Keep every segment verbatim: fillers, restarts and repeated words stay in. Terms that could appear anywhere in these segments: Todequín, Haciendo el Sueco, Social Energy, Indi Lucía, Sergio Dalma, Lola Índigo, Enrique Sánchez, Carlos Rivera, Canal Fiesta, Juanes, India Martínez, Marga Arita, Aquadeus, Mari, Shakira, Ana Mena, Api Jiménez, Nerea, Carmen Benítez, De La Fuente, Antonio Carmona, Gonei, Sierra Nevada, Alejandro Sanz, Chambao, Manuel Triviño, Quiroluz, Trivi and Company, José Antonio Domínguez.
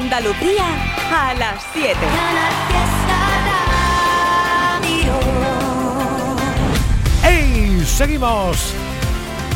Andalucía a las siete. ¡Ey! ¡Seguimos!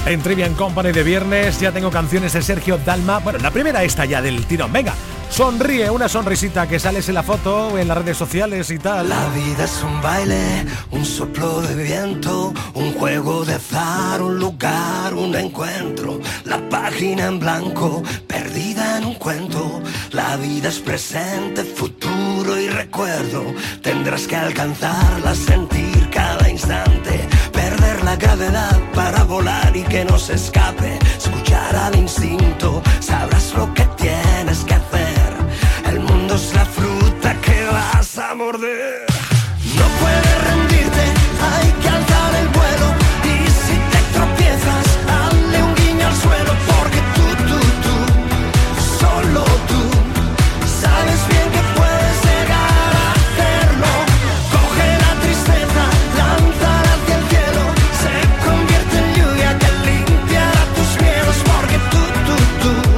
En Trivi and Company de viernes ya tengo canciones de Sergio Dalma. Bueno, la primera está ya del tirón. Venga, sonríe, una sonrisita que sales en la foto, en las redes sociales y tal. La vida es un baile, un soplo de viento, un juego de azar, un lugar, un encuentro. La página en blanco, perdida en un cuento. La vida es presente, futuro y recuerdo. Tendrás que alcanzarla, sentir cada instante. Perder la gravedad para volar y que no se escape. Escuchar al instinto, sabrás lo que tienes que hacer. El mundo es la fruta que vas a morder. No puedes rendirte, hay que alzar el vuelo. Y si te tropiezas, dale un guiño al suelo. Porque tú, tú, tú, solo tú, sabes bien que puedes llegar a hacerlo. Coge la tristeza, lánzala hacia el cielo. Se convierte en lluvia que limpiará tus miedos. Porque tú, tú, tú,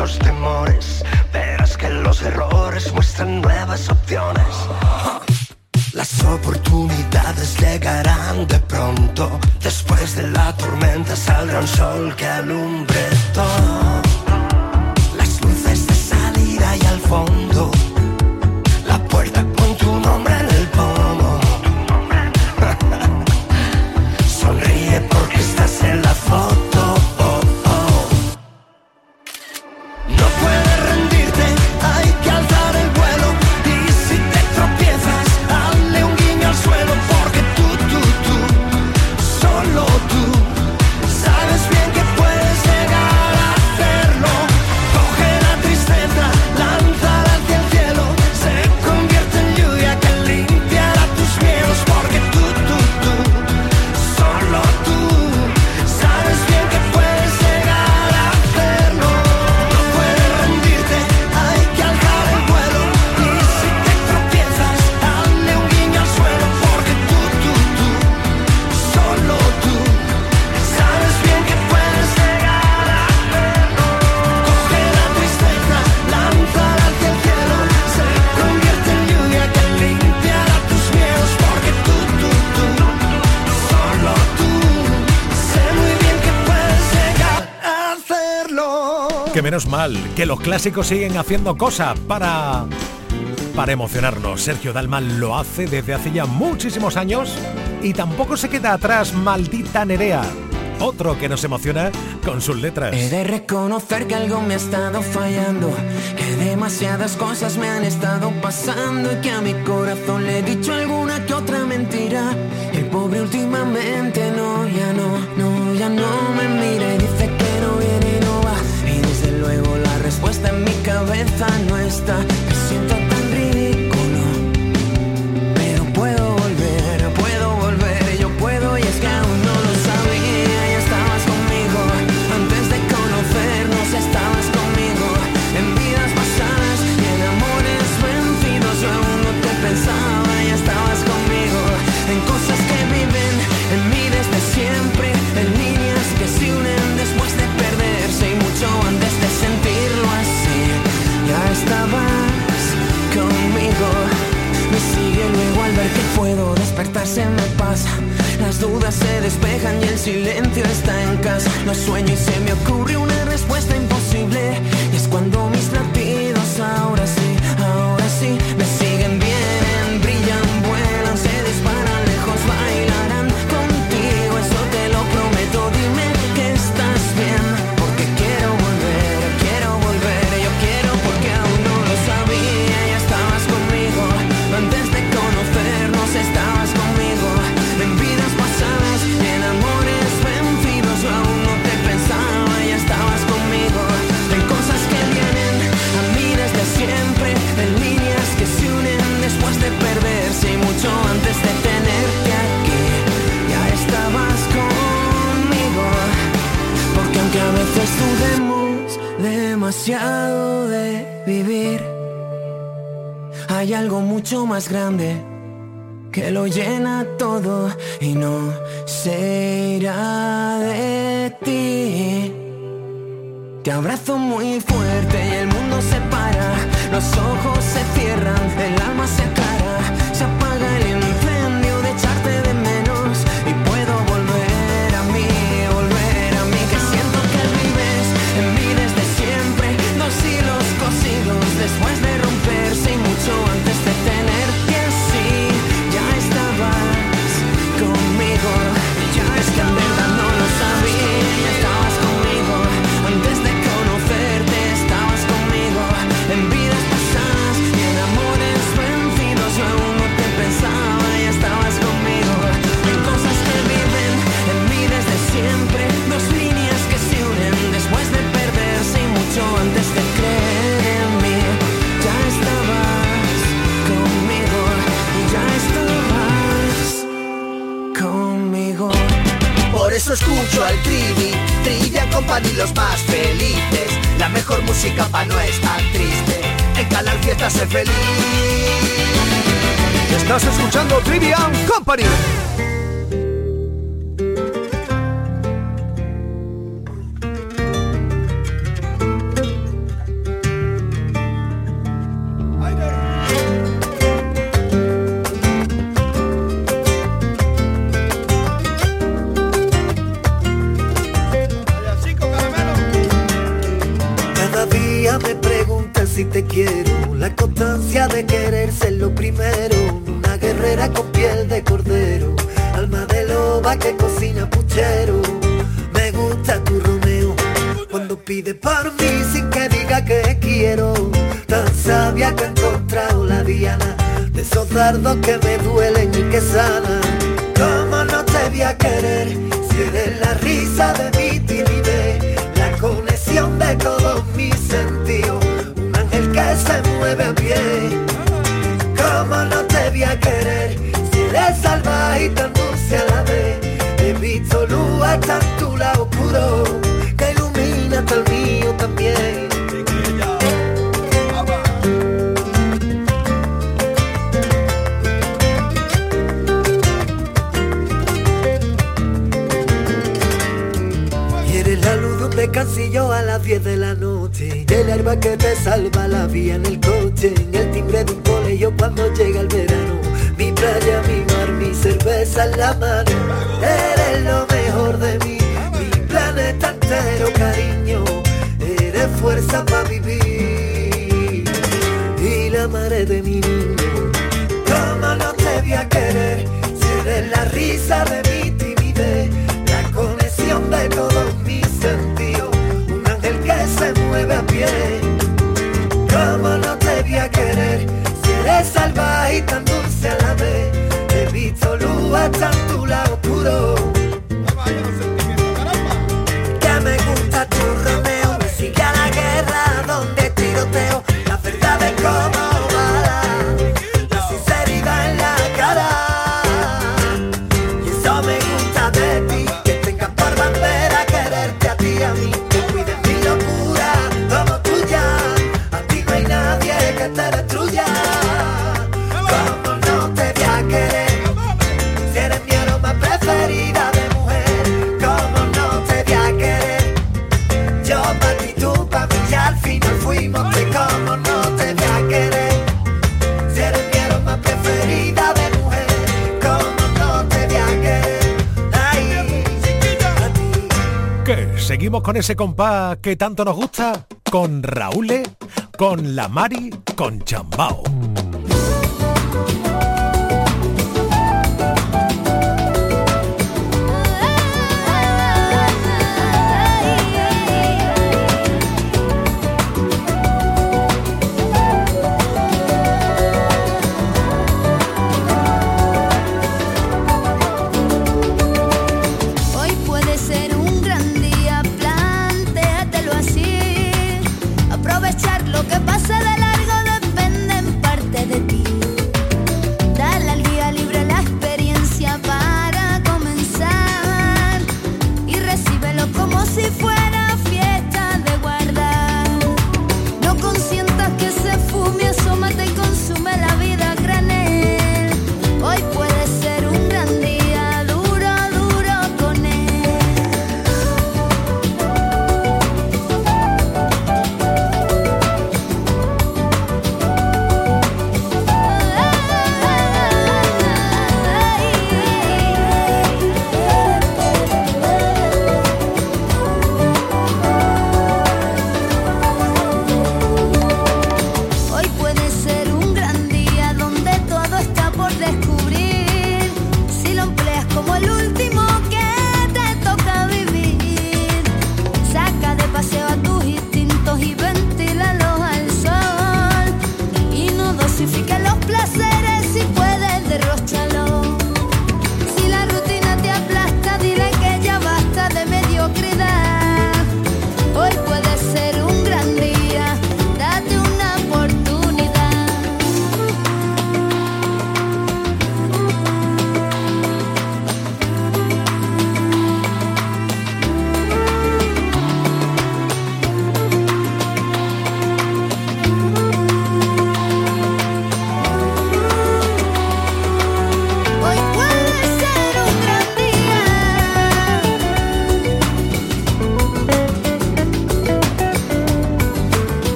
los temores, verás que los errores muestran nuevas opciones. Las oportunidades llegarán de pronto, después de la tormenta saldrá un sol que alumbre todo. Las luces de salida y al fondo, la puerta con tu nombre en el pomo. Sonríe porque estás en la foto. Menos mal que los clásicos siguen haciendo cosas para para emocionarnos. Sergio Dalma lo hace desde hace ya muchísimos años y tampoco se queda atrás. Maldita Nerea, otro que nos emociona con sus letras. He de reconocer que algo me ha estado fallando, que demasiadas cosas me han estado pasando y que a mi corazón le he dicho alguna que otra mentira. El pobre últimamente no, ya no, no, ya no me mira y dice que no viene. Luego la respuesta en mi cabeza no está. Me siento tan ridículo, pero puedo volver, puedo volver. Yo puedo y es que aún no lo sabía. Ya estabas conmigo, antes de conocernos estabas conmigo. En vidas pasadas y en amores vencidos yo aún no te pensaba. Ya estabas conmigo, en cosas que viven en mí desde siempre. En líneas que se unen después de perderse y mucho antes. Sentirlo así, ya estabas conmigo. Me sigue luego al ver que puedo despertar, se me pasa. Las dudas se despejan y el silencio está en casa. Lo sueño y se me ocurre una respuesta imposible. Y es cuando mis latidos ahora sí, ahora sí me siguen, vienen, brillan, vuelan, se disparan, lejos bailarán contigo. Eso te lo prometo, dime que estás bien. Estabas conmigo, en vidas pasadas, en amores vencidos. Yo aún no te pensaba, ya estabas conmigo, en cosas demasiado de vivir. Hay algo mucho más grande que lo llena todo y no se irá de ti. Te abrazo muy fuerte y el mundo se para. Los ojos se cierran, el alma se aclara. Se apaga el incendio de echarte de menos y puedo volver a mí, volver a mí. Que siento que vives en mí desde siempre. Dos hilos cosidos después de romperse y mucho antes de tener que sí. Ya estabas conmigo, ya es que en verdad no lo sabía. Estabas conmigo antes de conocerte, estabas conmigo en vidas pasadas y en amores vencidos. Yo aún no te pensaba y estabas conmigo en cosas que viven en mí desde siempre. Dos líneas que se unen después de perderse y mucho antes de creer en mí. Ya estabas conmigo y ya estabas conmigo. Por eso escucho al Trivi, Trivi and Company, los más felices. La mejor música pa' no estar triste. En Canal Fiesta sé feliz. Estás escuchando Trivi and Company. Si te quiero, la constancia de querer ser lo primero. Una guerrera con piel de cordero, alma de loba que cocina puchero. Me gusta tu Romeo, cuando pide por mí sin que diga que quiero. Tan sabia que he encontrado la diana, de esos dardos que me duelen y que sanan. ¿Cómo no te voy a querer si eres la risa de mi timidez? La conexión de todos mis sentidos, que se mueve a pie. Cómo no te voy a querer si eres salvaje y tan dulce a la vez. He visto luz hasta en tu lado puro que ilumina hasta el mío también. Descansillo a las diez de la noche, del herba que te salva la vía en el coche, en el timbre de un colegio cuando llega el verano. Mi playa, mi mar, mi cerveza en la mano. Eres lo mejor de mí, mi planeta entero, cariño. Eres fuerza para vivir y la madre de mi niño. ¿Cómo no te voy a querer si eres la risa de mi timidez? La conexión de todos mis sentidos, se mueve a pie. ¿Cómo no te voy a querer si eres salvaje y tan dulce a la vez? He visto luz hasta en tu lado puro. Ya me gusta tu Romeo, me sigue a la guerra donde tiroteo. La verdad es como mala, la sinceridad en la cara. Y eso me gusta de ti, que tengas por bandera quererte a ti y a mí. Te destruya. ¿Cómo no te voy a querer si eres mi aroma preferida de mujer? ¿Cómo no te voy a querer? Yo pa' ti, tú pa' mí, y al final fuimos de. ¿Cómo no te voy a querer si eres mi aroma preferida de mujer? ¿Cómo no te voy a querer? Ay, a ti. ¿Qué? ¿Seguimos con ese compás que tanto nos gusta? Con Raúl, con la Mari, con Chambao. Lo que pasa de largo depende en parte de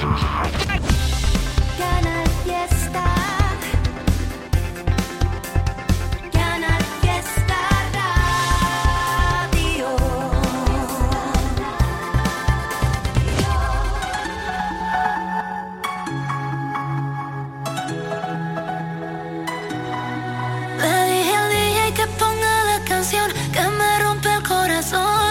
Canal Fiesta. Canal Fiesta Radio. Le dije al D J que ponga la canción que me rompe el corazón.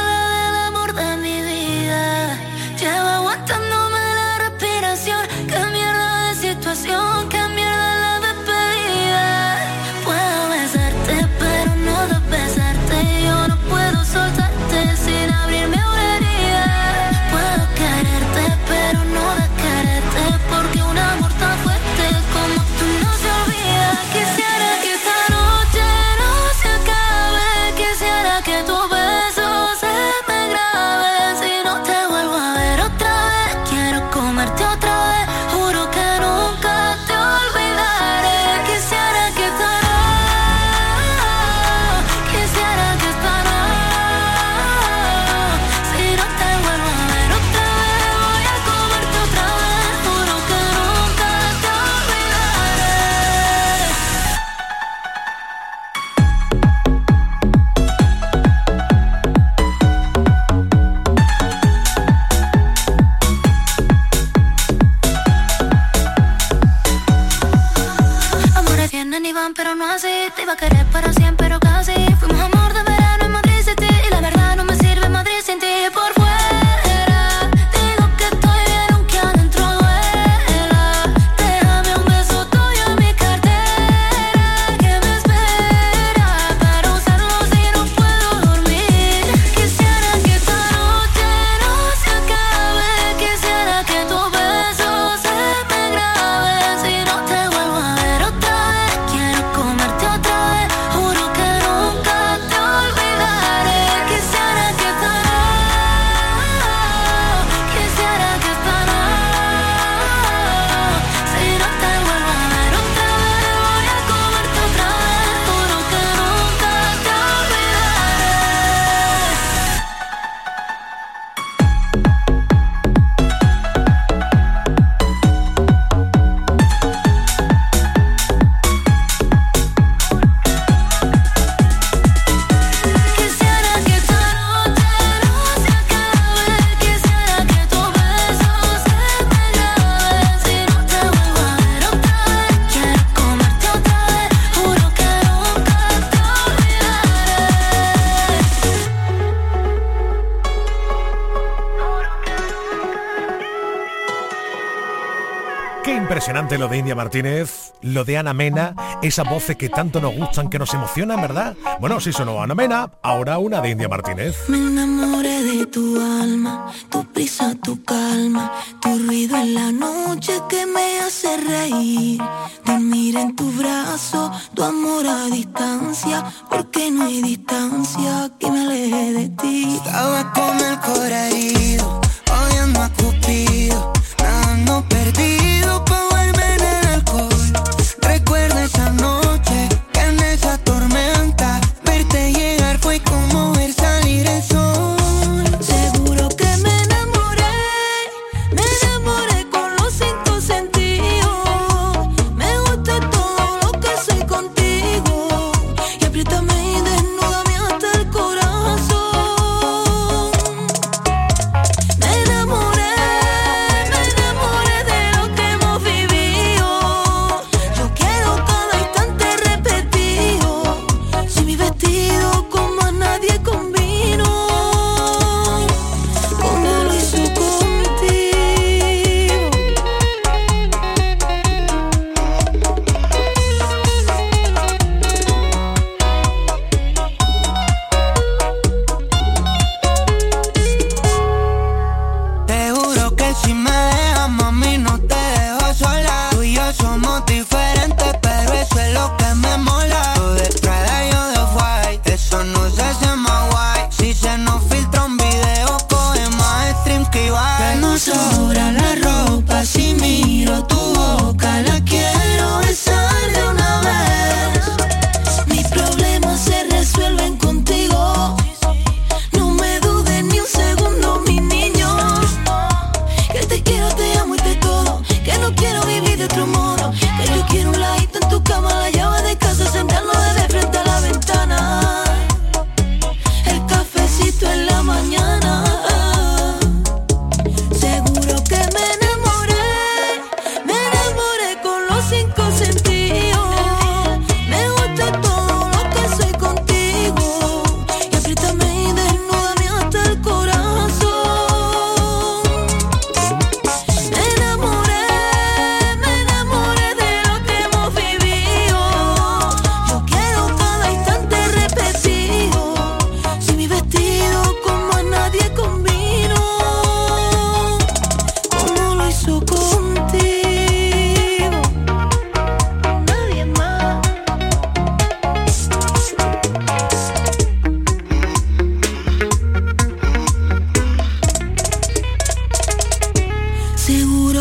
Impresionante lo de India Martínez, lo de Ana Mena, esas voces que tanto nos gustan, que nos emocionan, ¿verdad? Bueno, si sonó Ana Mena, ahora una de India Martínez. Me enamoré de tu alma, tu prisa, tu calma, tu ruido en la noche que me hace reír. Dormir en tu brazo, tu amor a distancia, porque no hay distancia que me aleje de ti. Estaba con el corazón herido, odiando a Cupido, nadando perdido.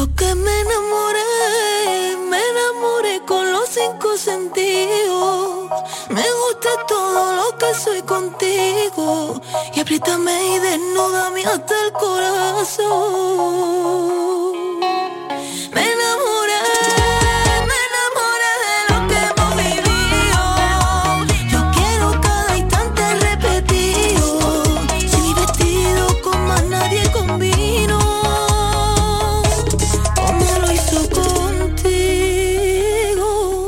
Creo que me enamoré, me enamoré con los cinco sentidos. Me gusta todo lo que soy contigo. Y apriétame y desnúdame hasta el corazón. Me enamoré, me enamoré de lo que hemos vivido. Yo quiero cada instante repetido. Si mi vestido con más nadie combino, como lo hizo contigo.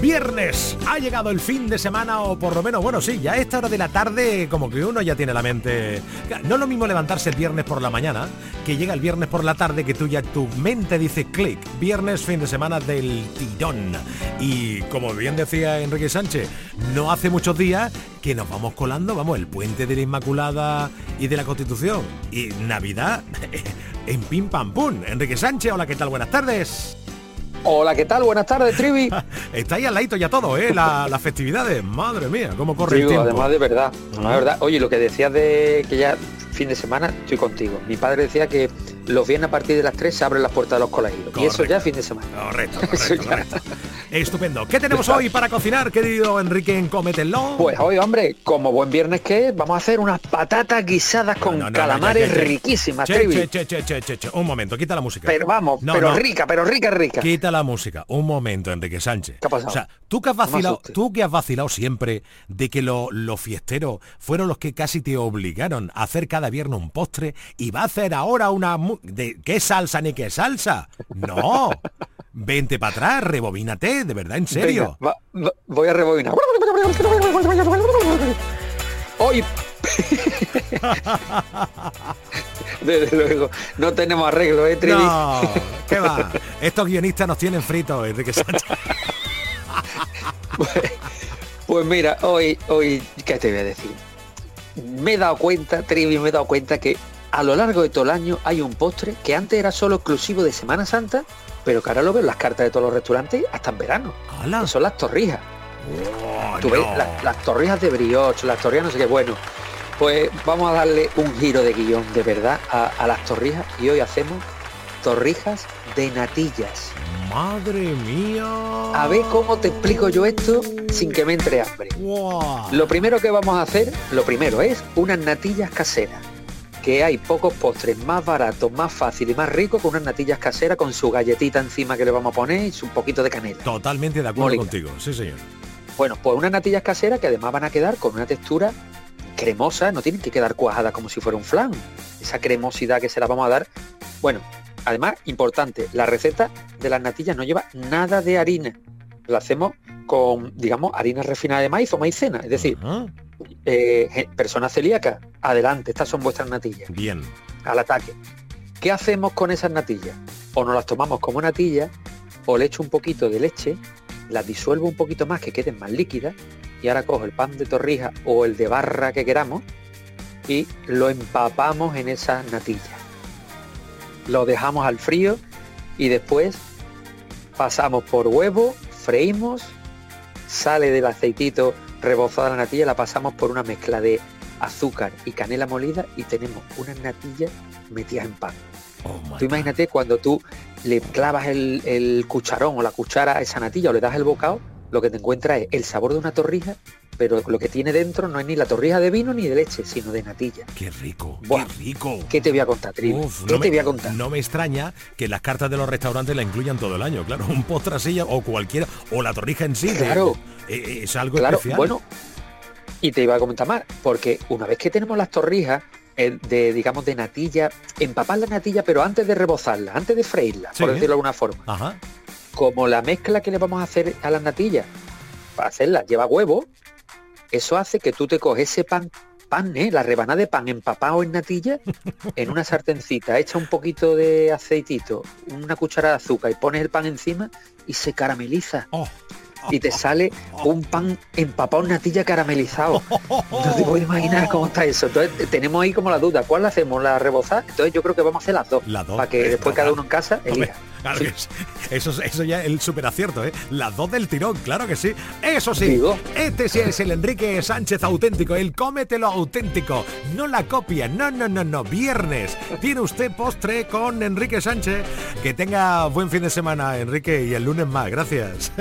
Viernes, ha llegado el fin de semana, o por lo menos, bueno, sí, ya a esta hora de la tarde como que uno ya tiene la mente... No es lo mismo levantarse el viernes por la mañana, que llega el viernes por la tarde, que tú ya tu mente dice clic, viernes, fin de semana del tirón. Y como bien decía Enrique Sánchez, no hace muchos días que nos vamos colando, vamos, el puente de la Inmaculada y de la Constitución. Y Navidad en pim pam pum. Enrique Sánchez, hola, ¿qué tal? Buenas tardes. Hola, ¿qué tal? Buenas tardes, Trivi. Está ahí al ladito ya todo, ¿eh? La, las festividades, madre mía, cómo corre Trigo, el tiempo. Además de verdad, ah. la verdad. Oye, lo que decías de que ya fin de semana, estoy contigo. Mi padre decía que los viernes a partir de las tres se abren las puertas de los colegios. Correcto. Y eso ya es fin de semana. Correcto, correcto, correcto. Estupendo. ¿Qué tenemos hoy para cocinar, querido Enrique, en Cómetelo? Pues hoy, hombre, como buen viernes que es, vamos a hacer unas patatas guisadas con no, no, calamares no, no, no, no, riquísimas, che, Trivi. Che, che, che, che, che. Un momento, quita la música. Pero vamos, no, pero no. rica, pero rica, rica. Quita la música. Un momento, Enrique Sánchez. ¿Qué ha pasado? O sea, tú que has vacilado, no tú que has vacilado siempre de que lo, los fiesteros fueron los que casi te obligaron a hacer cada viernes un postre, y va a hacer ahora una... de ¿Qué salsa ni qué salsa? No. Vente para atrás, rebobínate, de verdad, en serio. Venga, va, va, voy a rebobinar. Hoy... Desde luego, no tenemos arreglo, ¿eh, Trivi? No, ¿qué va? Estos guionistas nos tienen fritos, Enrique Sánchez. Pues, pues mira, hoy, hoy, ¿qué te voy a decir? Me he dado cuenta, Trivi, me he dado cuenta que a lo largo de todo el año hay un postre que antes era solo exclusivo de Semana Santa, pero que ahora lo veo en las cartas de todos los restaurantes hasta en verano. ¡Hala! Que son las torrijas. Oh, Tú no. ves las, las torrijas de brioche, las torrijas no sé qué, bueno... Pues vamos a darle un giro de guión, de verdad, a, a las torrijas. Y hoy hacemos torrijas de natillas. ¡Madre mía! A ver cómo te explico yo esto sin que me entre hambre. Wow. Lo primero que vamos a hacer, lo primero es unas natillas caseras. Que hay pocos postres más baratos, más fáciles y más ricos con unas natillas caseras, con su galletita encima que le vamos a poner y su poquito de canela. Totalmente de acuerdo Molica. Contigo, sí señor. Bueno, pues unas natillas caseras que además van a quedar con una textura... cremosa, no tienen que quedar cuajadas como si fuera un flan. Esa cremosidad que se la vamos a dar. Bueno, además, importante, la receta de las natillas no lleva nada de harina. La hacemos con, digamos, harina refinada de maíz o maicena. Es decir, uh-huh. eh, personas celíacas, adelante, estas son vuestras natillas. Bien. Al ataque. ¿Qué hacemos con esas natillas? O nos las tomamos como natillas, o le echo un poquito de leche, las disuelvo un poquito más que queden más líquidas, y ahora cojo el pan de torrija o el de barra que queramos y lo empapamos en esas natillas. Lo dejamos al frío y después pasamos por huevo, freímos, sale del aceitito rebozada la natilla, la pasamos por una mezcla de azúcar y canela molida y tenemos unas natillas metidas en pan. Oh, tú imagínate cuando tú le clavas el, el cucharón o la cuchara a esa natilla o le das el bocado, lo que te encuentras es el sabor de una torrija, pero lo que tiene dentro no es ni la torrija de vino ni de leche, sino de natilla. ¡Qué rico! Buah, ¡qué rico! ¿Qué te voy a contar, Trivi? Uf, ¿Qué no te me, voy a contar? No me extraña que las cartas de los restaurantes la incluyan todo el año, claro. Un postre así o cualquiera, o la torrija en sí. Claro. Es, es algo claro, especial. Bueno, y te iba a comentar más, porque una vez que tenemos las torrijas, de digamos de natilla, empapar la natilla, pero antes de rebozarla, antes de freírla, sí, por decirlo de alguna forma. Ajá. Como la mezcla que le vamos a hacer a las natillas, para hacerla, lleva huevo, eso hace que tú te coges ese pan, pan, ¿eh? la rebanada de pan empapado en natilla, en una sartencita, echa un poquito de aceitito, una cucharada de azúcar y pones el pan encima y se carameliza. Oh. Y te sale un pan empapado en natilla caramelizado. No te puedo imaginar cómo está eso. Entonces tenemos ahí como la duda, ¿cuál la hacemos? ¿La rebozada? Entonces yo creo que vamos a hacer las dos, las dos para que después cada uno en casa elija. Hombre. Claro sí. Que es, eso, eso ya es el superacierto, ¿eh? Las dos del tirón, claro que sí. Eso sí, ¿Digo? este sí es el Enrique Sánchez auténtico, el cómetelo auténtico. No la copia, no, no, no, no. Viernes tiene usted postre con Enrique Sánchez. Que tenga buen fin de semana, Enrique, y el lunes más. Gracias.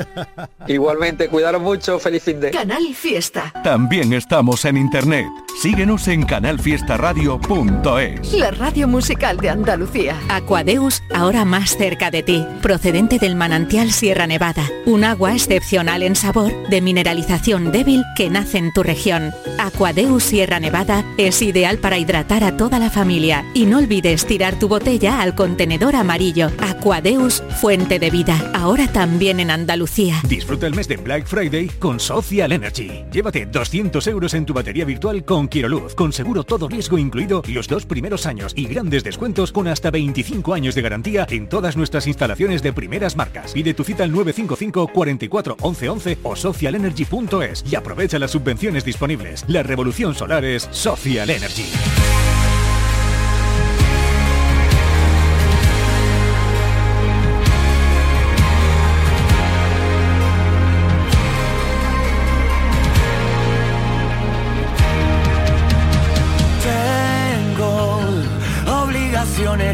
Igualmente, cuidaros mucho. Feliz fin de... Canal Fiesta. También estamos en internet. Síguenos en canal fiesta radio punto es. La radio musical de Andalucía. Aquadeus, ahora más cerca de ti. Procedente del manantial Sierra Nevada. Un agua excepcional en sabor, de mineralización débil que nace en tu región. Aquadeus Sierra Nevada es ideal para hidratar a toda la familia. Y no olvides tirar tu botella al contenedor amarillo. Aquadeus, fuente de vida. Ahora también en Andalucía. Disfruta el mes de Black Friday con Social Energy. Llévate doscientos euros en tu batería virtual con Quiroluz, con seguro todo riesgo incluido los dos primeros años y grandes descuentos con hasta veinticinco años de garantía en todas nuestras instalaciones de primeras marcas. Pide tu cita al nueve cinco cinco cuatro cuatro once once o social energy punto es y aprovecha las subvenciones disponibles. La revolución solar es Social Energy.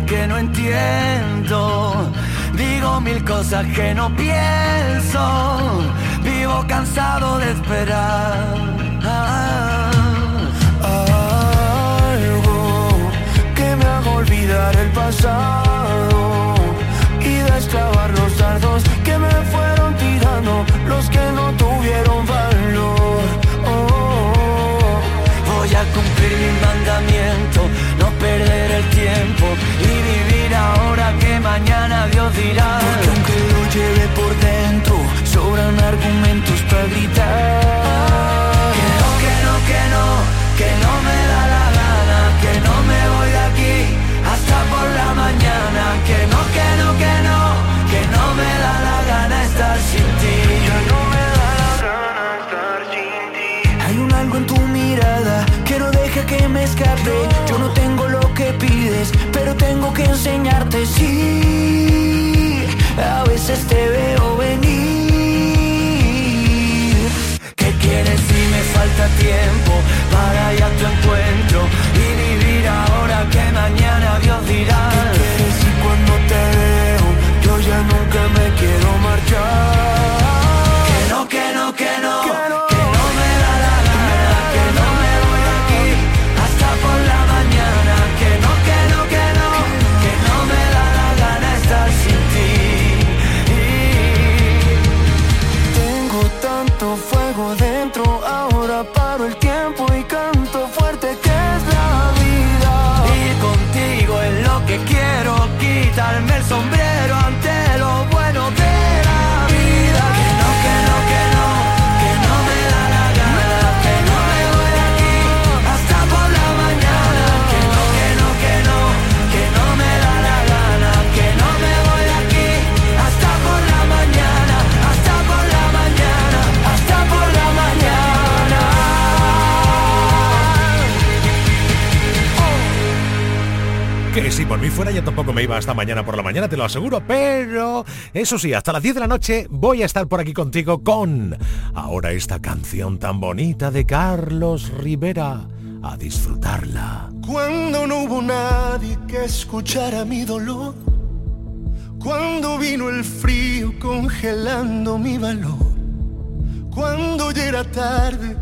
Que no entiendo, digo mil cosas que no pienso, vivo cansado de esperar. Ah, algo que me haga olvidar el pasado y desclavar los dardos que me fueron tirando, los que no tuvieron valor. Oh, oh, oh. Voy a cumplir mi mandamiento, no perder el tiempo y vivir ahora que mañana Dios dirá. Porque aunque lo lleve por dentro, sobran argumentos para gritar. Que no, que no, que no, que no me da la gana, que no me voy de aquí hasta por la mañana. Que no, que no, que no, que no me da la gana estar sin ti. Ya no me da la gana estar sin ti. Hay un algo en tu mirada que no deja que me escape. Yo no tengo que pides, pero tengo que enseñarte. Sí, a veces te veo venir. ¿Qué quieres si me falta tiempo para ir a tu encuentro y vivir ahora que mañana Dios dirá? ¿Qué quieres si cuando te veo yo ya nunca me quiero marchar? Que no, que no, que no, que no. Que si por mí fuera yo tampoco me iba hasta mañana por la mañana, te lo aseguro, pero eso sí, hasta las diez de la noche voy a estar por aquí contigo con ahora esta canción tan bonita de Carlos Rivera. A disfrutarla. Cuando no hubo nadie que escuchara mi dolor, cuando vino el frío congelando mi valor, cuando ya era tarde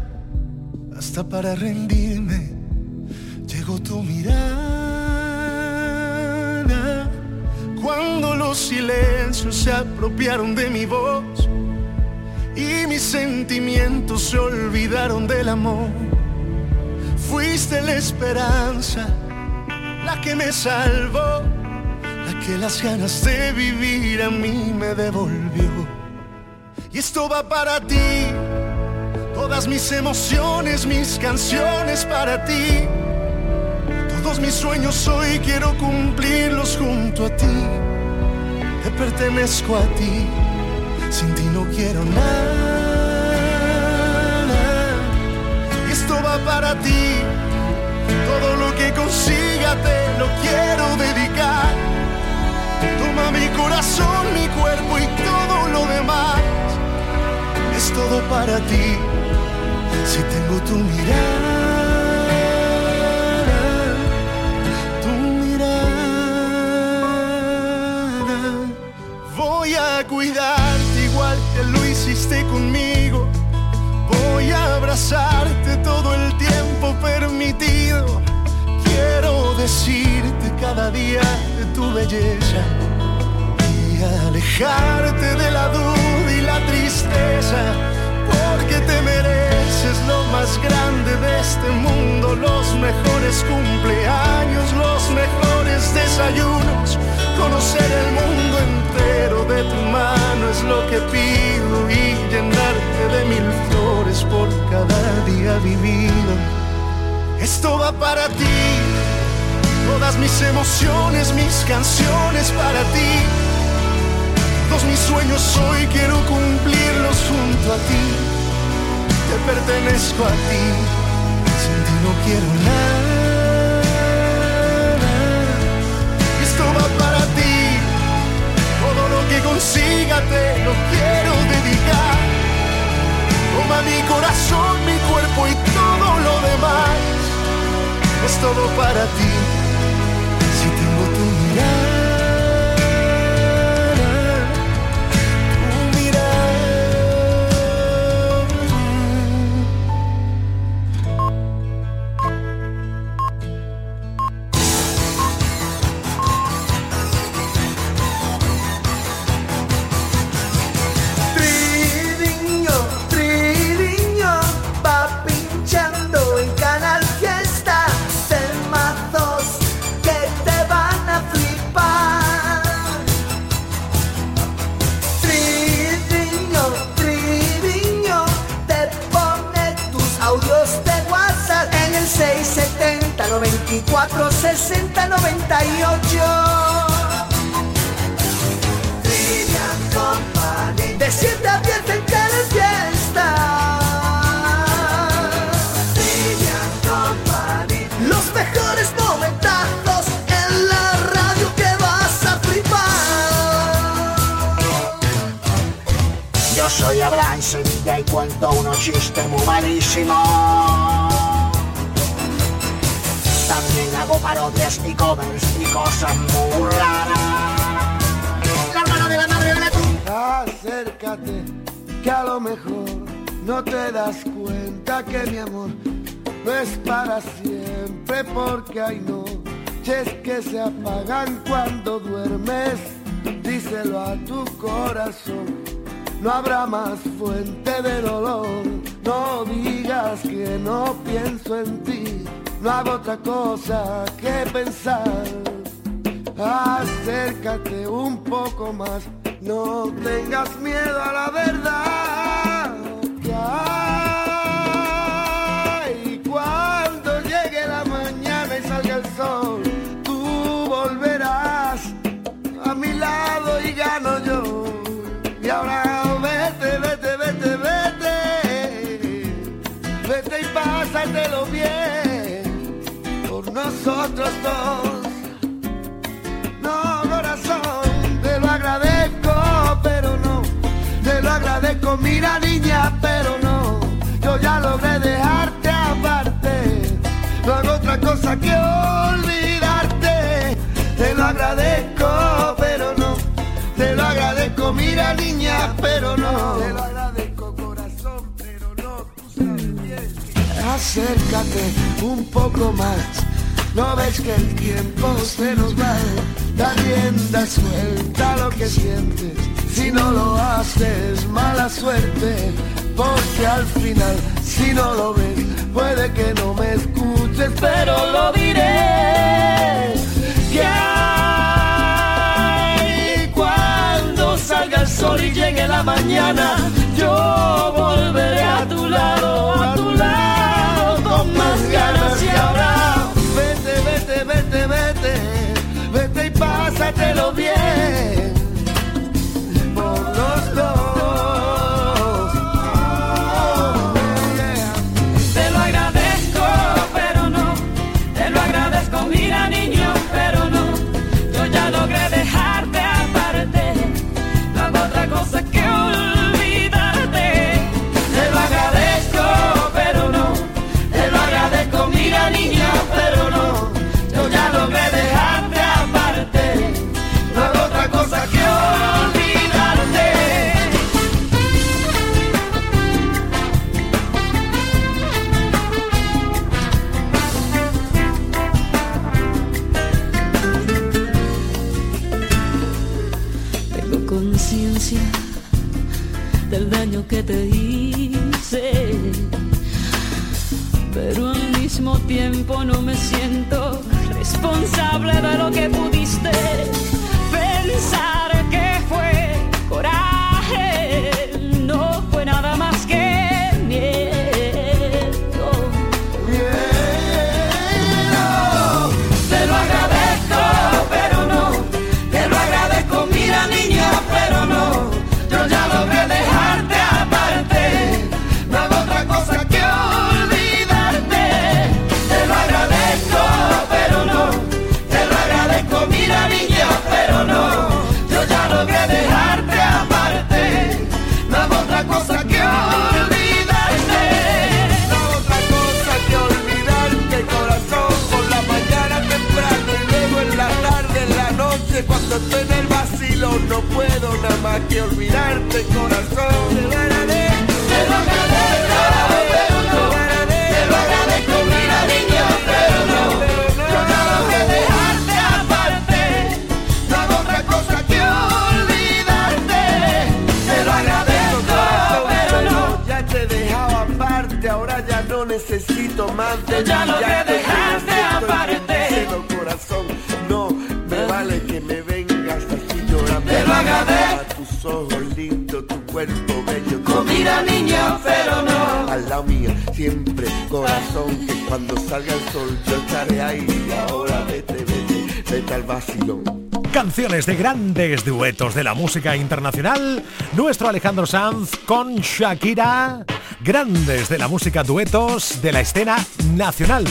hasta para rendirme, llegó tu mirada. Cuando los silencios se apropiaron de mi voz y mis sentimientos se olvidaron del amor, fuiste la esperanza, la que me salvó, la que las ganas de vivir a mí me devolvió. Y esto va para ti, todas mis emociones, mis canciones para ti. Todos mis sueños hoy quiero cumplirlos junto a ti. Te pertenezco a ti, sin ti no quiero nada. Esto va para ti, todo lo que consiga te lo quiero dedicar. Toma mi corazón. para ti si tengo tu mirada, tu mirada. Voy a cuidarte igual que lo hiciste conmigo. Voy a abrazarte todo el tiempo permitido. Quiero decirte cada día de tu belleza y alejarte de la duda y la tristeza, porque te mereces lo más grande de este mundo, los mejores cumpleaños, los mejores desayunos, conocer el mundo entero de tu mano es lo que pido y llenarte de mil flores por cada día vivido. Esto va para ti, todas mis emociones, mis canciones para ti. Todos mis sueños hoy quiero cumplirlos junto a ti. Te pertenezco a ti, sin ti no quiero nada. Esto va para ti, todo lo que consiga te lo quiero dedicar. Toma mi corazón, mi cuerpo y todo lo demás. Es todo para ti, si tengo tu mirada. No habrá más fuente de dolor, no digas que no pienso en ti, no hago otra cosa que pensar. Acércate un poco más, no tengas miedo a la verdad que hay. Cuando llegue la mañana y salga el sol, tú volverás a mi lado y gano yo. Y ahora pásatelo bien por nosotros dos. No, corazón, te lo agradezco, pero no. Te lo agradezco, mira niña, pero no. Yo ya logré dejarte aparte, no hago otra cosa que olvidarte. Te lo agradezco, pero no. Te lo agradezco, mira niña, pero no. Te lo agradezco, corazón, pero no, tú sabes bien. Acércate un poco más, no ves que el tiempo se nos va, da rienda suelta lo que sientes, si no lo haces mala suerte, porque al final si no lo ves, puede que no me escuches, pero lo diré, que hay cuando salga el sol y llegue la mañana, yo volveré a tu lado, a tu lado. Más ganas y ahora vete, vete, vete, vete, vete y pásatelo bien por los dos. Oh, yeah. Te lo agradezco, pero no. Te lo agradezco, mira niño, pero no. Yo ya logré dejarte aparte, no hago otra cosa que olvidarte. Te conciencia del daño que te hice, pero al mismo tiempo no me siento responsable de lo que pudiste pensar que fue coraje. No fue nada más que miedo. Miedo. Te lo agradezco, pero no. Te lo agradezco, mira niña, pero no. Yo ya logré dejarte aparte. No hago otra cosa que olvidarte. Te lo agradezco, pero no. Te lo agradezco, mira niña, pero no. Yo ya logré dejarte aparte. No hago otra cosa que olvidarte. Cuando estoy en el vacilo no puedo nada más que olvidarte, corazón. Te lo agradezco, te lo agradezco, pero no. Te lo agradezco, mira niña, pero no. Yo tengo que dejarte aparte, no hago otra cosa que olvidarte. Te lo agradezco, pero no. Ya te dejaba aparte, ahora ya no necesito más de ti. Ya logré dejarte aparte, corazón, no. Vale que me vengas así llorando. Te lo agradezco. Tus ojos lindos, tu cuerpo bello. Comida niña, pero no. Al lado mía, siempre, corazón. Que cuando salga el sol yo estaré ahí. Y ahora vete, vete, vete al vacilón. Canciones de grandes duetos de la música internacional. Nuestro Alejandro Sanz con Shakira. Grandes de la música duetos de la escena nacional.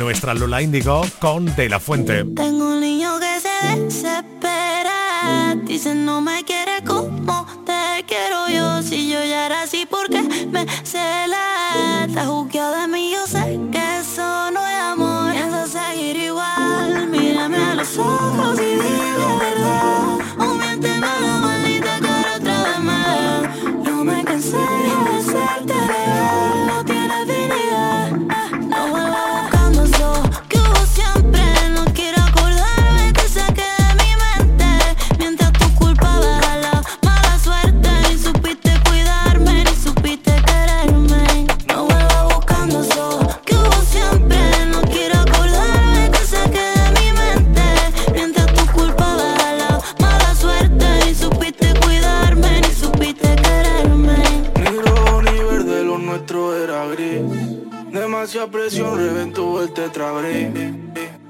Nuestra Lola Índigo con De La Fuente. Tengo un niño que se desespera. Dice no me quiere como te quiero yo. Si yo ya era así, ¿por qué me celas? Está juzgado de mí, yo sé que eso no es amor. Pienso seguir igual. Mírame a los ojos y dile la verdad. O miénteme a la maldita cara otra vez más. No me cansé de serte real. No tiene afinidad. No vuelvo. Demasiada presión, reventó el tetrabril.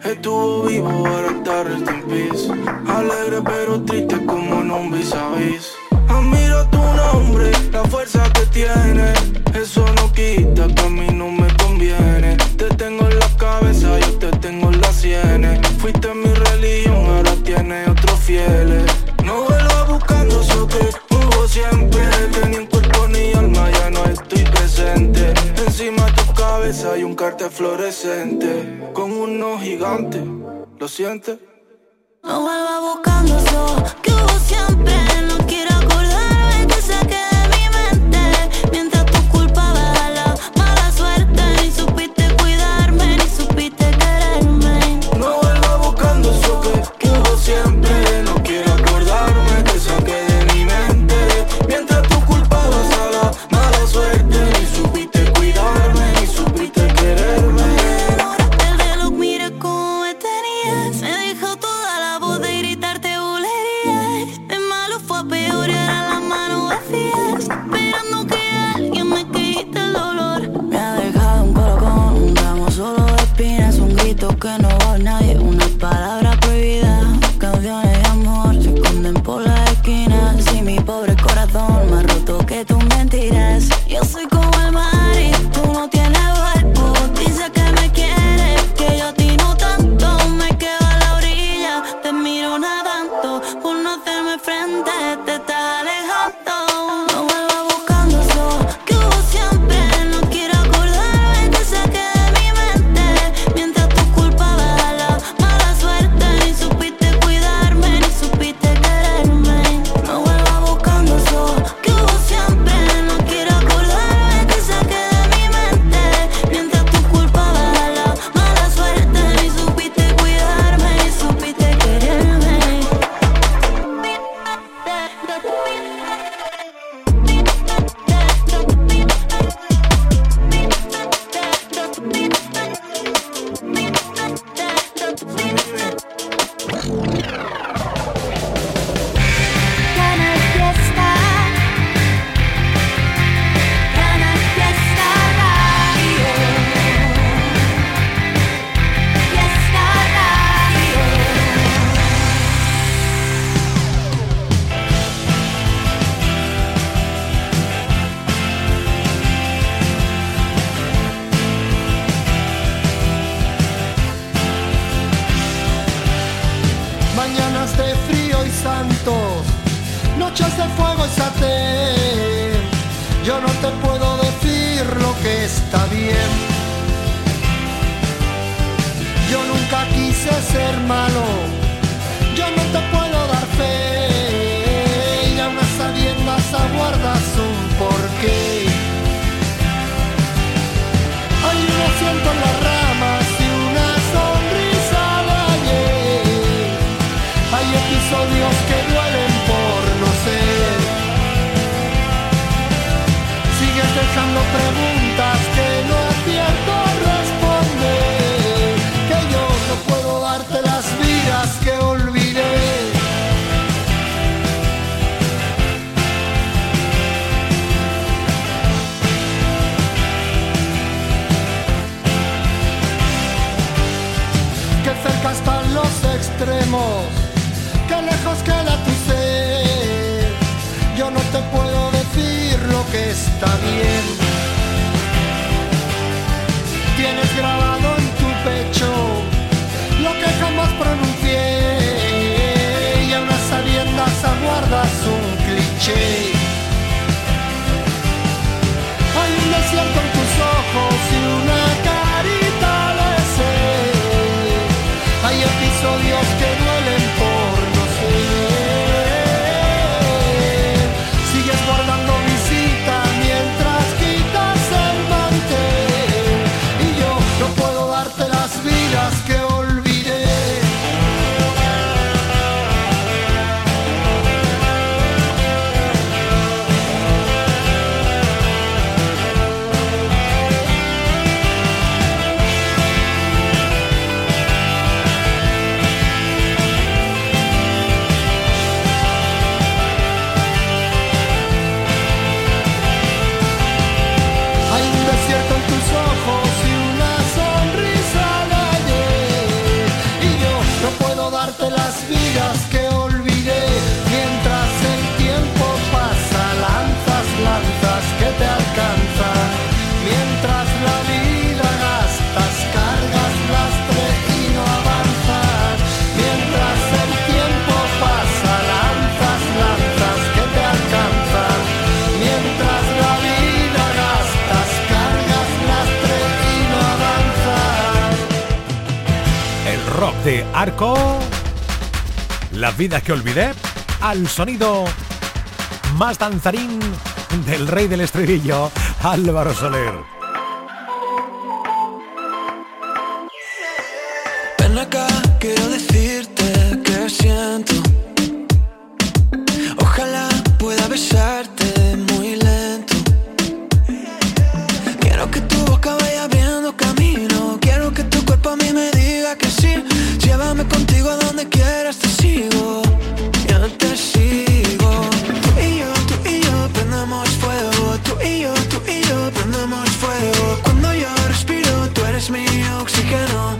Estuvo vivo, ahora está rest in peace. Alegre pero triste como en un vis-a-vis. Admiro tu nombre, la fuerza que tienes. Eso no quita que a mí no me conviene. Te tengo en la cabeza, yo te tengo en las sienes. Fuiste mi religión, ahora tienes otros fieles. No vuelvas buscando eso que hubo siempre. Tenía un cuerpo ni alma, ya no estoy presente. Encima de tu cabeza hay un cartel fluorescente con uno gigante, ¿lo sientes? No vuelva buscando eso que hubo siempre. No quiero acordarme que se quede de mi mente. Mientras tu culpa baja la mala suerte. Ni supiste cuidarme, ni supiste quererme. No vuelva buscando eso que, que hubo siempre. No quiero acordarme que se quede de mi mente. Mientras tu culpa baja la mala suerte. Ni supiste cuidarme, ni supiste quererme. El reloj mira cómo me tenías. Me dejó toda la voz de gritarte bulerías. noches de fuego y satén. Yo no te puedo decir lo que está bien. Yo nunca quise ser malo. Yo no te puedo dar fe. Y a unas sabiendas aguardas un porqué. Hay un asiento en las ramas y una sonrisa de ayer. Hay episodios que duelen por no ser. Sigues dejando preguntas que no acierto responder. Que yo no puedo darte las vidas que olvidé. Cerca están los extremos, que lejos queda tu ser. Yo no te puedo decir lo que está bien. Tienes grabado en tu pecho lo que jamás pronuncié. Y a unas sabiendas aguardas un cliché. Hay un desierto en tus ojos y una carita. Hay episodios que duelen por no ser. Sigues guardando visita mientras quitas el mantel. Y yo no puedo darte las vidas que olvidé. De Arco, las vidas que olvidé, al sonido más danzarín del rey del estribillo, Álvaro Soler. Ven acá, quiero decirte que siento. Ojalá pueda besarte muy lento. Quiero que tu boca vaya abriendo camino. Quiero que tu cuerpo a mí me diga que sí. Llévame contigo a donde quieras, te sigo, yo te sigo. Tú y yo, tú y yo prendemos fuego. Tú y yo, tú y yo prendemos fuego. Cuando yo respiro, tú eres mi oxígeno,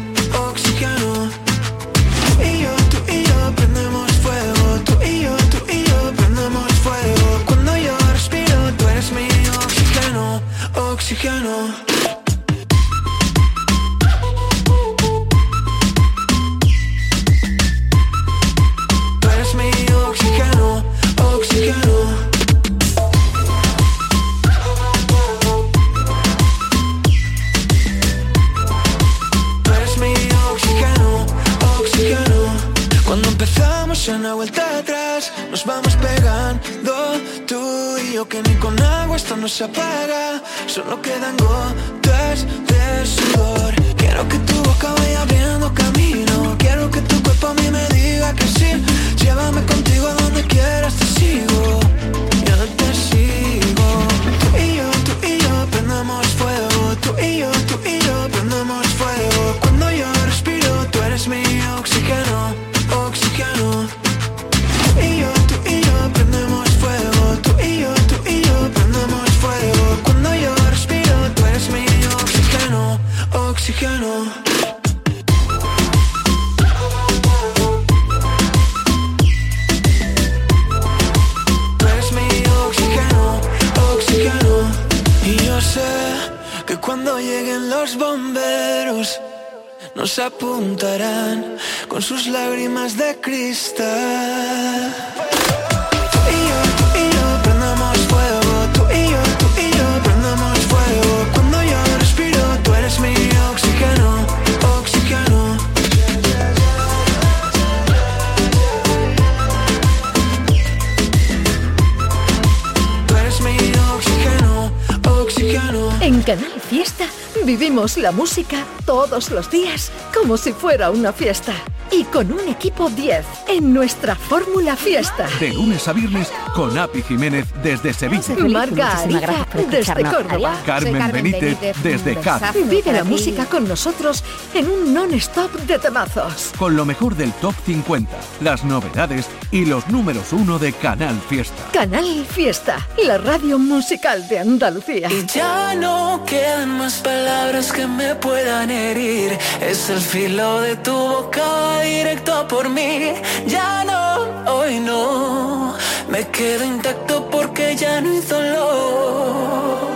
oxígeno. Tú y yo, tú y yo prendemos fuego. Tú y yo, tú y yo prendemos fuego. Cuando yo respiro, tú eres mi oxígeno, oxígeno. Una vuelta atrás, nos vamos pegando. Tú y yo que ni con agua esto no se apaga. Solo quedan gotas de sudor. Quiero que tu boca vaya abriendo camino. Quiero que tu cuerpo a mí me diga que sí. Llévame contigo a donde quieras, te sigo, yo te sigo. Tú y yo, tú y yo prendemos fuego. Tú y yo, tú y yo prendemos fuego. Cuando yo respiro, tú eres mi oxígeno. Oxígeno. Tú y yo, tú y yo prendemos fuego. Tú y yo, tú y yo prendemos fuego. Cuando yo respiro, tú eres mi oxígeno, oxígeno. Tú eres mi oxígeno, oxígeno. Y yo sé que cuando lleguen los bomberos nos apuntarán con sus lágrimas de cristal. En Canal Fiesta vivimos la música todos los días como si fuera una fiesta. Y con un equipo diez en nuestra Fórmula Fiesta. De lunes a viernes con Api Jiménez desde Sevilla. Marga Arita desde Córdoba. Carmen, Carmen Benítez, Benítez desde Cádiz. Vive la música con nosotros en un non-stop de temazos. Con lo mejor del top cincuenta, las novedades y los números uno de Canal Fiesta. Canal Fiesta, la radio musical de Andalucía. Y ya no quedan más palabras que me puedan herir. Es el filo de tu boca. Directo por mí, ya no, hoy no, me quedo intacto porque ya no hizo dolor.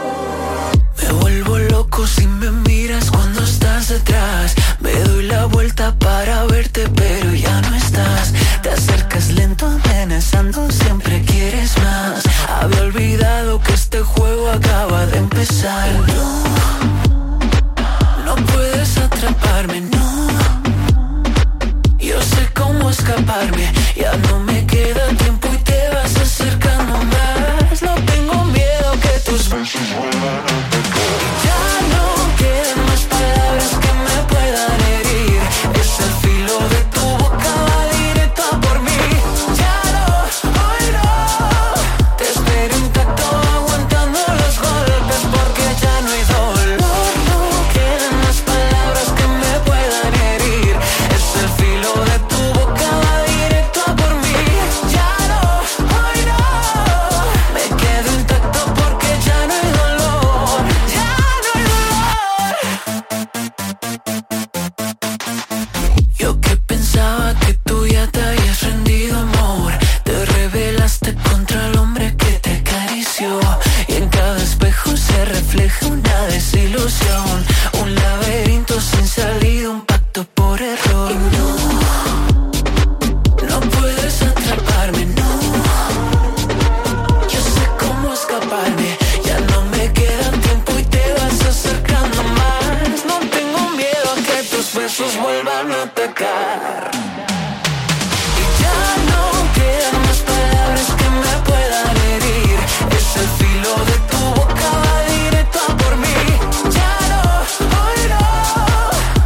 Me vuelvo loco si me miras cuando estás detrás, me doy la vuelta para verte pero ya no estás. Te acercas lento, amenazando, siempre quieres más. Había olvidado que este juego acaba de empezar. No, no puedes atraparme, no. Yo sé cómo escaparme, ya no me queda tiempo y te vas acercando más. No tengo miedo que tus besos vuelvan a pecar. Ya no quedan más palabras que me puedan herir. Es el filo de tu boca, va directo a por mí. Ya no, hoy no.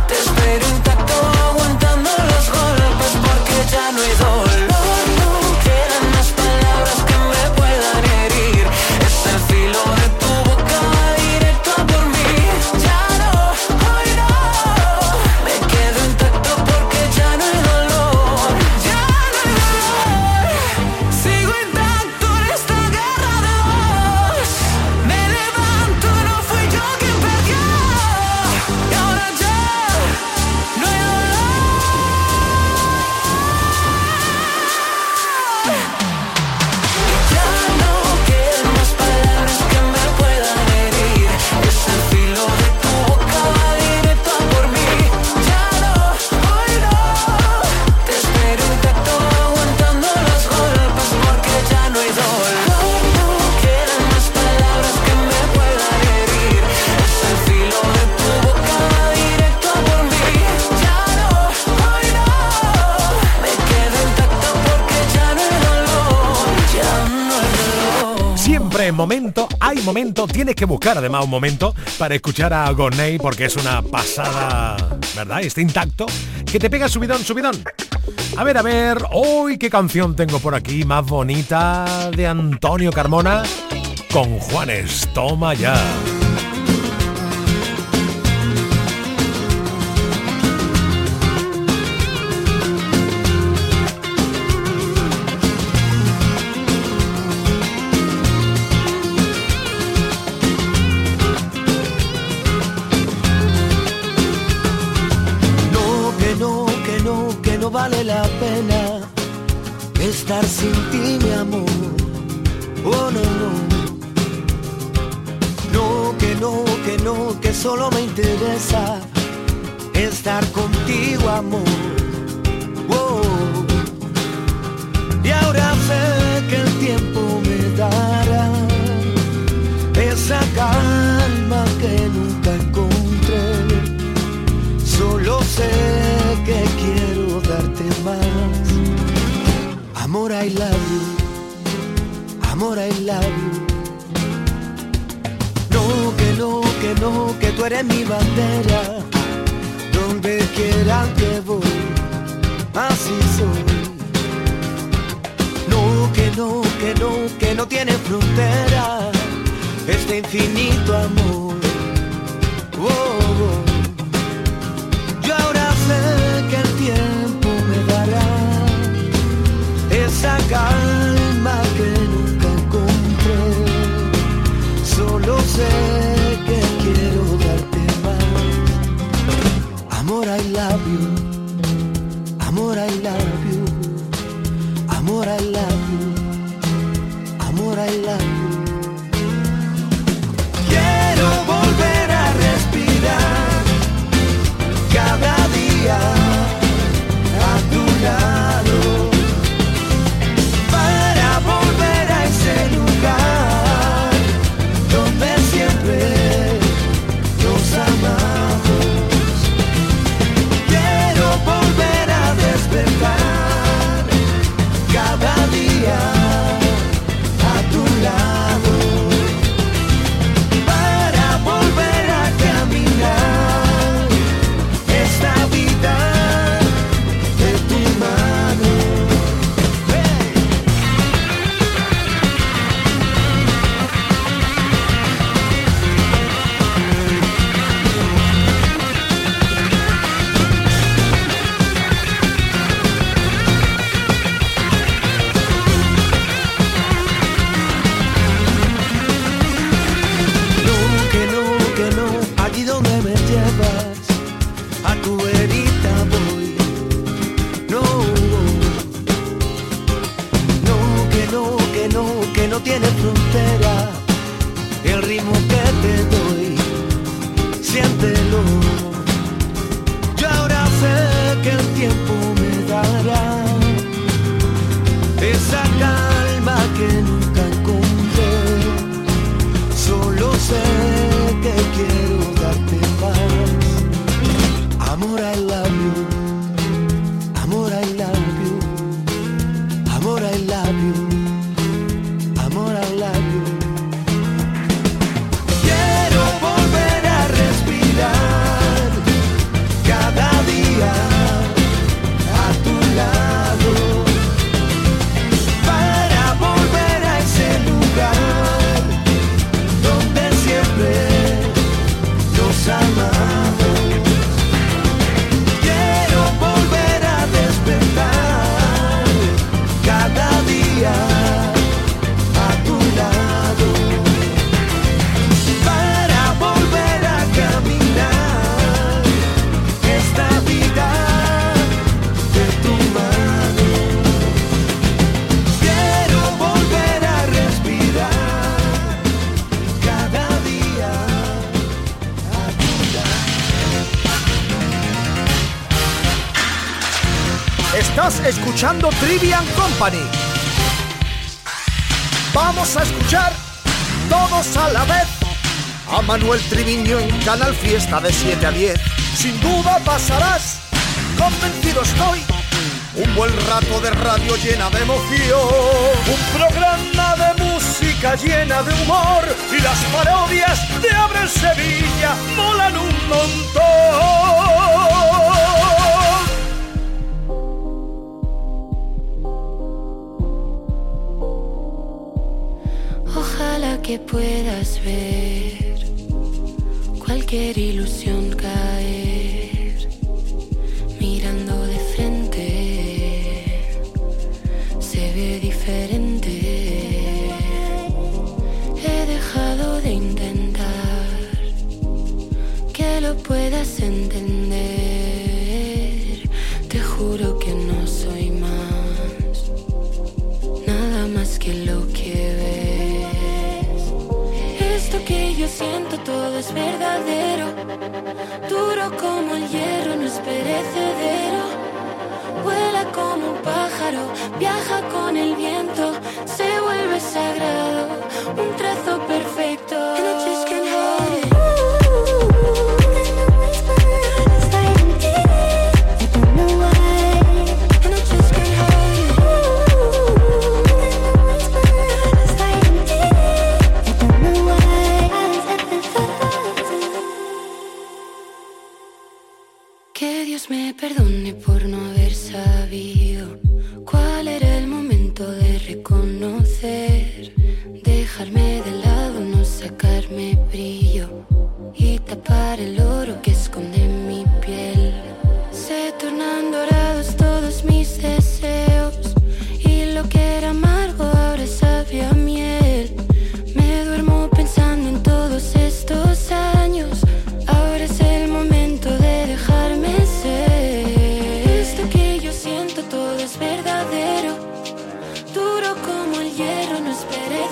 Te espero intacto aguantando los golpes porque ya no hay dolor. No quedan más palabras que me puedan herir. Es el filo de momento, hay momento, tienes que buscar además un momento para escuchar a Gonei porque es una pasada, ¿verdad? Está intacto, que te pega subidón, subidón. A ver, a ver, hoy qué canción tengo por aquí más bonita de Antonio Carmona con Juanes, toma ya. La pena estar sin ti, mi amor. Oh, no, no. No, que no, que no, que solo me interesa estar contigo, amor. Oh, y ahora sé que el tiempo me dará esa calma que nunca encontré. Solo sé que quiero darte más. Amor, I love you. Amor, I love you. No, que no, que tú eres mi bandera, donde quiera que voy, así soy. No, que no, que no, que no tiene frontera, este infinito amor. Oh, oh. Yo ahora sé que el tiempo me dará esa calma que nunca encontré, solo sé. Amor, I love you. Amor, I love you. Amor, I love you. Amor, I love you. Quiero volver a respirar cada día a tu lado, para volver a ese lugar donde siempre nos amamos. Cada día a tu lado, para volver a caminar esta vida de tu mano. Tiene frontera el ritmo que te doy, siéntelo. Yo ahora sé que el tiempo me dará esa calma que nunca encontré, solo sé que quiero darte paz. Amor, I love you. Amor, I love you. Amor, I love you. Estás escuchando Trivi and Company. Vamos a escuchar todos a la vez a Manuel Triviño en Canal Fiesta de siete a diez. Sin duda pasarás, convencido estoy, un buen rato de radio llena de emoción. Un programa de música llena de humor, y las parodias de Abre Sevilla molan un montón. Que puedas ver cualquier ilusión caer, mirando de frente se ve diferente. He dejado de intentar que lo puedas entender. Te juro que no soy más, nada más que lo que ves. Esto que yo siento todo es verdadero, duro como el hierro, no es perecedero. Vuela como un pájaro, viaja con el viento, se vuelve sagrado, un trazo perfecto. dejarme de lado, no sacarme brillo y tapar el oro que esconde mi piel. Se tornan dorados todos mis deseos y lo que era amargo ahora sabe a miel. Me duermo pensando en todos estos años, ahora es el momento de dejarme ser. Esto que yo siento todo es verdadero, duro como el hierro, no es perecedero.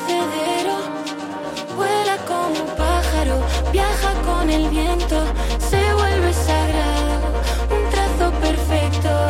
Vuela como un pájaro, viaja con el viento, se vuelve sagrado, un trazo perfecto.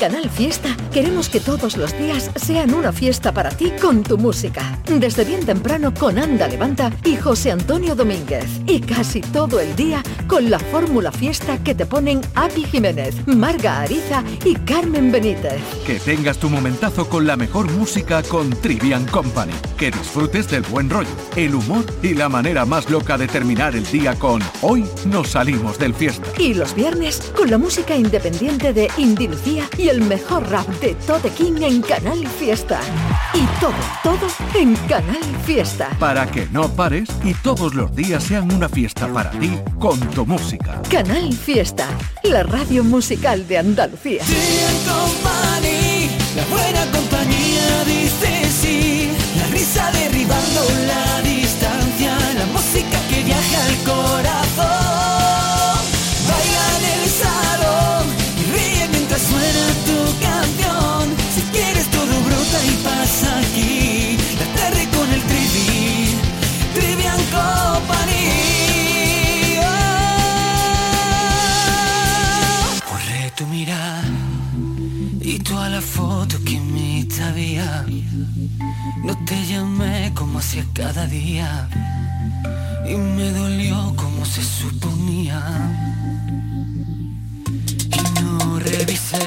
Canal Fiesta, queremos que todos los días sean una fiesta para ti con tu música. Desde bien temprano con Anda Levanta y José Antonio Domínguez. Y casi todo el día con la fórmula fiesta que te ponen Api Jiménez, Marga Arita y Carmen Benítez. Que tengas tu momentazo con la mejor música con Trivi and Company. Que disfrutes del buen rollo, el humor y la manera más loca de terminar el día con Hoy nos salimos del fiesta. Y los viernes con la música independiente de Indi Lucía y el mejor rap de Todequín en Canal Fiesta. Y todo, todo en Canal Fiesta. Para que no pares y todos los días sean una fiesta para ti con tu música. Canal Fiesta, la radio musical de Andalucía. Trivi and Company, la buena compañía dice sí. La risa derribando la distancia, la música que viaja al corazón. Aquí, la tarde con el Trivi, Trivi and Company. Oh. Borré tu mirada y toda la foto que me sabía. No te llamé como hacía cada día y me dolió como se suponía. Y no revisé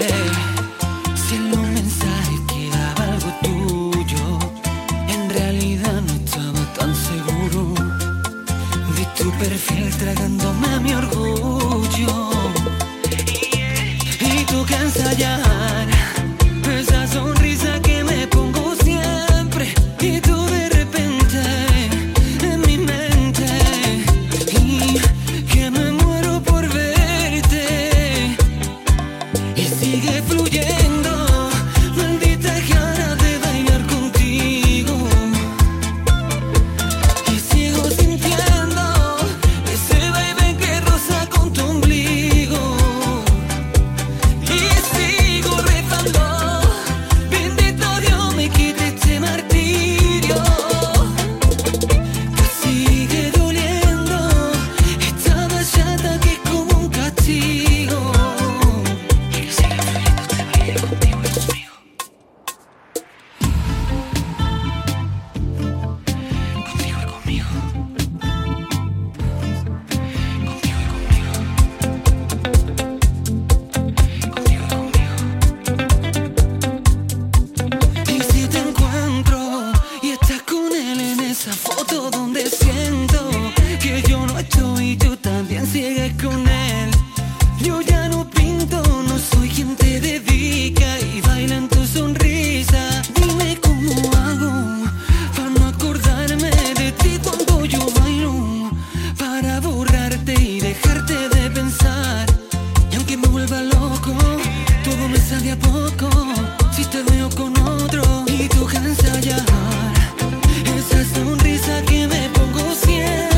si en los mensajes quedaba algo tuyo. Tu perfil tragándome mi orgullo, y tú que ensayar esa sonrisa que me pongo siempre, y tú de repente en mi mente, y que me muero por verte, y sigue fluyendo, maldita ganas de bailar contigo, y sigo sintiendo que me pongo siempre.